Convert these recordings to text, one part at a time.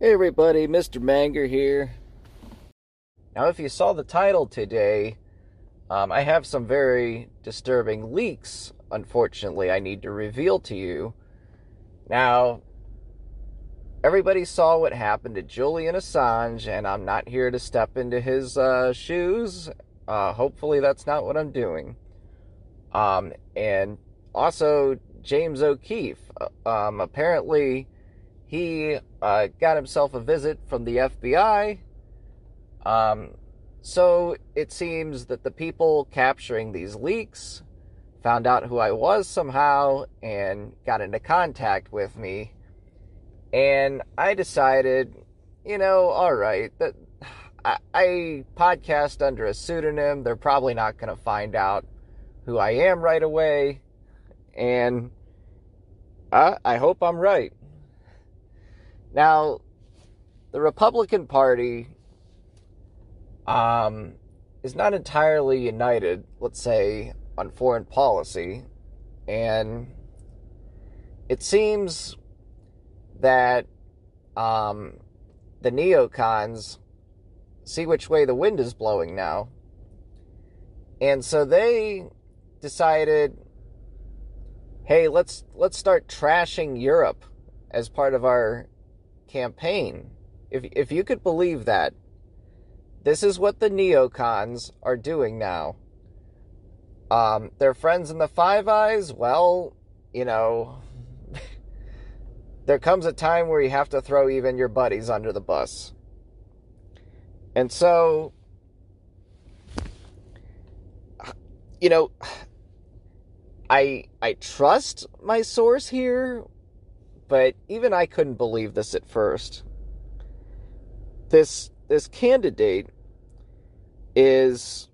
Hey everybody, Mr. Manger here. Now if you saw the title today, I have some very disturbing leaks, unfortunately, I need to reveal to you. Now, everybody saw what happened to Julian Assange, and I'm not here to step into his shoes. Hopefully that's not what I'm doing. And also, James O'Keefe, apparently he got himself a visit from the FBI. So it seems that the people capturing these leaks found out who I was somehow and got into contact with me. And I decided, you know, all right, that I podcast under a pseudonym. They're probably not going to find out who I am right away. And I hope I'm right. Now, the Republican Party is not entirely united, let's say, on foreign policy. And it seems that the neocons see which way the wind is blowing now. And so they decided, hey, let's start trashing Europe as part of our campaign. If you could believe that, this is what the neocons are doing now. Their friends in the Five Eyes, well, you know, there comes a time where you have to throw even your buddies under the bus. And so, you know, I trust my source here, but even I couldn't believe this at first. This candidate is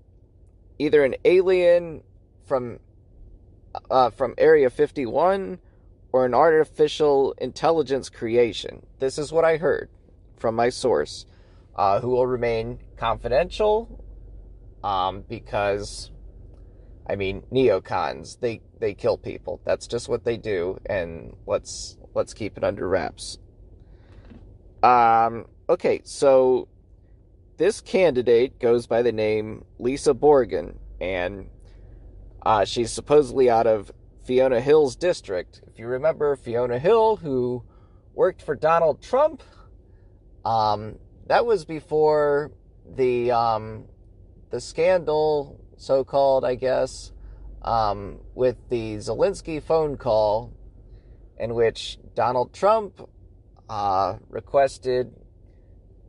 either an alien from Area 51 or an artificial intelligence creation. This is what I heard from my source, who will remain confidential, because, I mean, neocons, they kill people. That's just what they do, and let's keep it under wraps. Okay, so this candidate goes by the name Lisa Borgen, and she's supposedly out of Fiona Hill's district. If you remember Fiona Hill, who worked for Donald Trump, that was before the scandal, so-called, I guess, with the Zelensky phone call in which Donald Trump requested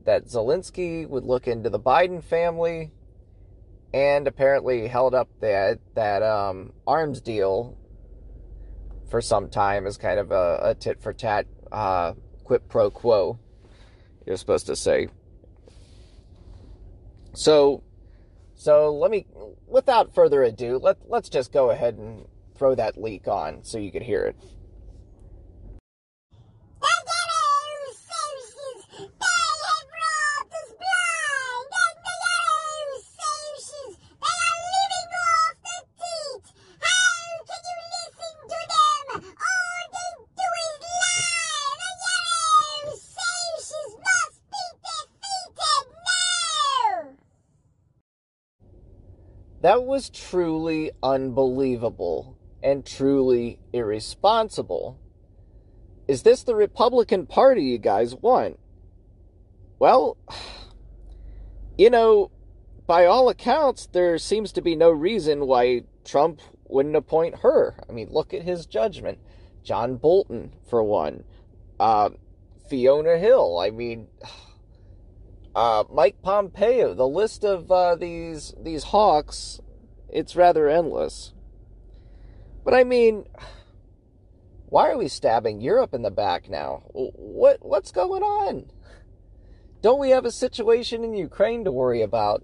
that Zelensky would look into the Biden family and apparently held up that arms deal for some time as kind of a tit-for-tat, quid pro quo, you're supposed to say. So let me, without further ado, let's just go ahead and throw that leak on so you can hear it. That was truly unbelievable and truly irresponsible. Is this the Republican Party you guys want? Well, you know, by all accounts, there seems to be no reason why Trump wouldn't appoint her. I mean, look at his judgment. John Bolton, for one. Fiona Hill, I mean... Mike Pompeo, the list of these hawks, it's rather endless. But I mean, why are we stabbing Europe in the back now? What's going on? Don't we have a situation in Ukraine to worry about?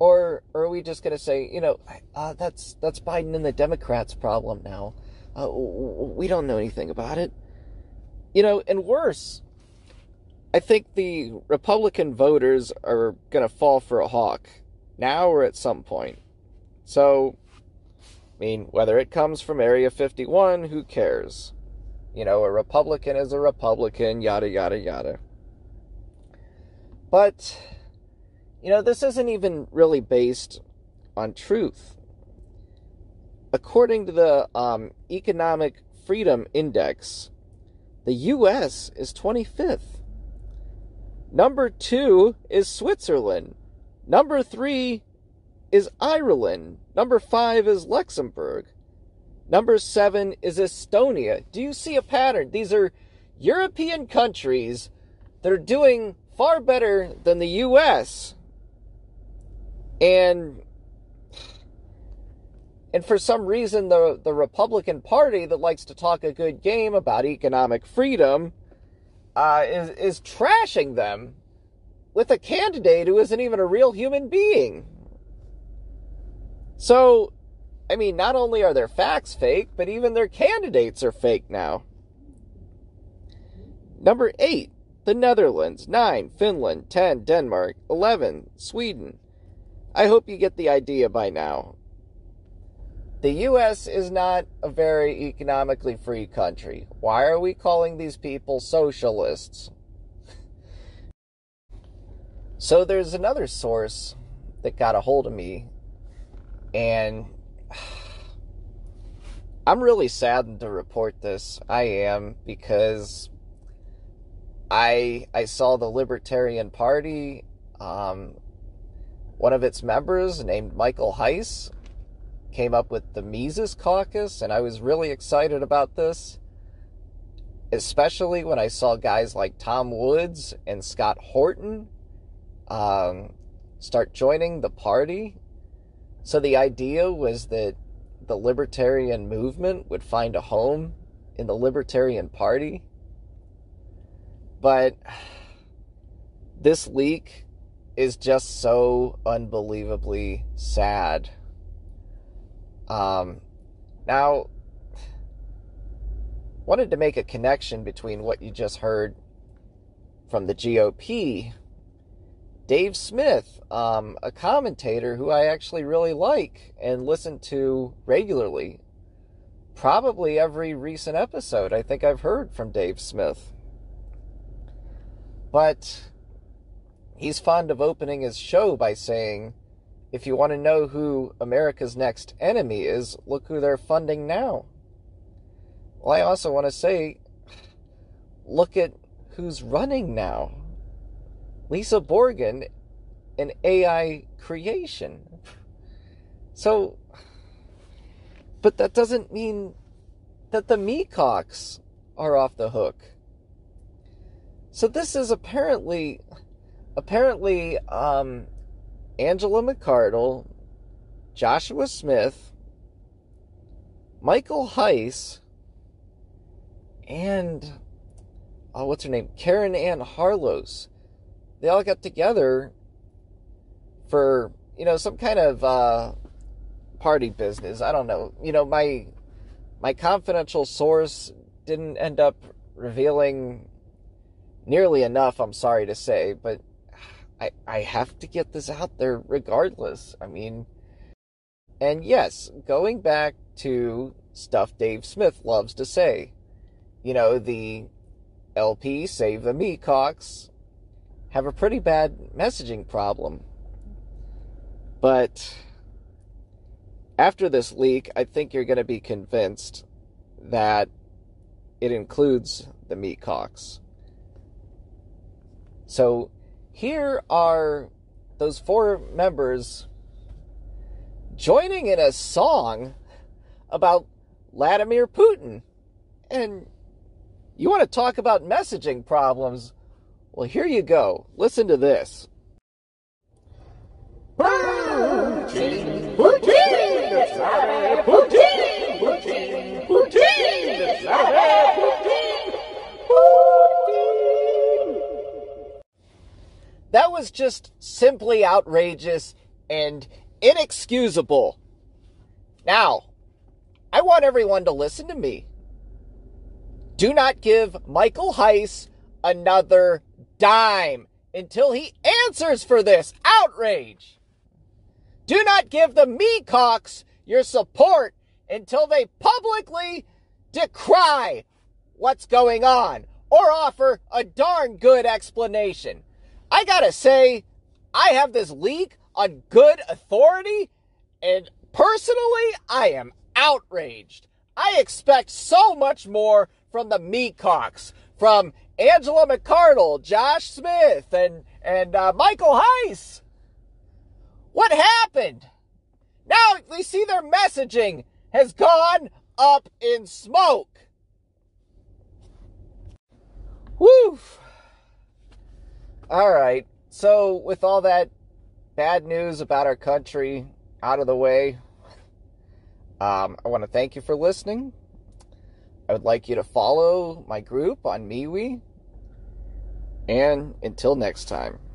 Or are we just going to say, you know, that's Biden and the Democrats' problem now. We don't know anything about it. You know, and worse... I think the Republican voters are going to fall for a hawk now or at some point. So mean, whether it comes from Area 51, who cares? You know, a Republican is a Republican, yada, yada, yada. But, you know, this isn't even really based on truth. According to the Economic Freedom Index, the U.S. is 25th. Number 2 is Switzerland. Number 3 is Ireland. Number 5 is Luxembourg. Number 7 is Estonia. Do you see a pattern? These are European countries that are doing far better than the U.S. And for some reason, the Republican Party that likes to talk a good game about economic freedom is trashing them with a candidate who isn't even a real human being. So, I mean, not only are their facts fake, but even their candidates are fake now. Number 8, the Netherlands. 9, Finland. 10, Denmark. 11, Sweden. I hope you get the idea by now. The U.S. is not a very economically free country. Why are we calling these people socialists? So there's another source that got a hold of me, and I'm really saddened to report this. I am, because I saw the Libertarian Party, one of its members named Michael Heiss, came up with the Mises Caucus, and I was really excited about this, especially when I saw guys like Tom Woods and Scott Horton start joining the party. So the idea was that the libertarian movement would find a home in the Libertarian Party. But this leak is just so unbelievably sad. Now, wanted to make a connection between what you just heard from the GOP. Dave Smith, a commentator who I actually really like and listen to regularly, probably every recent episode I think I've heard from Dave Smith. But he's fond of opening his show by saying, if you want to know who America's next enemy is, look who they're funding now. Well, I also want to say, look at who's running now. Lisa Borgen, an AI creation. So, but that doesn't mean that the meacocks are off the hook. So this is apparently, Angela McArdle, Joshua Smith, Michael Heiss, and, what's her name? Karen Ann Harlos. They all got together for, you know, some kind of party business. I don't know. You know, my confidential source didn't end up revealing nearly enough, I'm sorry to say, but I have to get this out there regardless. I mean, and yes, going back to stuff Dave Smith loves to say, you know, the LP, save the meacocks, have a pretty bad messaging problem. But after this leak, I think you're going to be convinced that it includes the meacocks. So here are those 4 members joining in a song about Vladimir Putin. And you want to talk about messaging problems? Well, here you go. Listen to this. Putin! Putin! Putin! Vladimir Putin! Putin! Putin! Vladimir Putin! That was just simply outrageous and inexcusable. Now, I want everyone to listen to me. Do not give Michael Heiss another dime until he answers for this outrage. Do not give the meacocks your support until they publicly decry what's going on or offer a darn good explanation. I gotta say, I have this leak on good authority, and personally, I am outraged. I expect so much more from the meatcocks, from Angela McArdle, Josh Smith, and Michael Heiss. What happened? Now we see their messaging has gone up in smoke. Woof. All right. So with all that bad news about our country out of the way, I want to thank you for listening. I would like you to follow my group on MeWe. And until next time.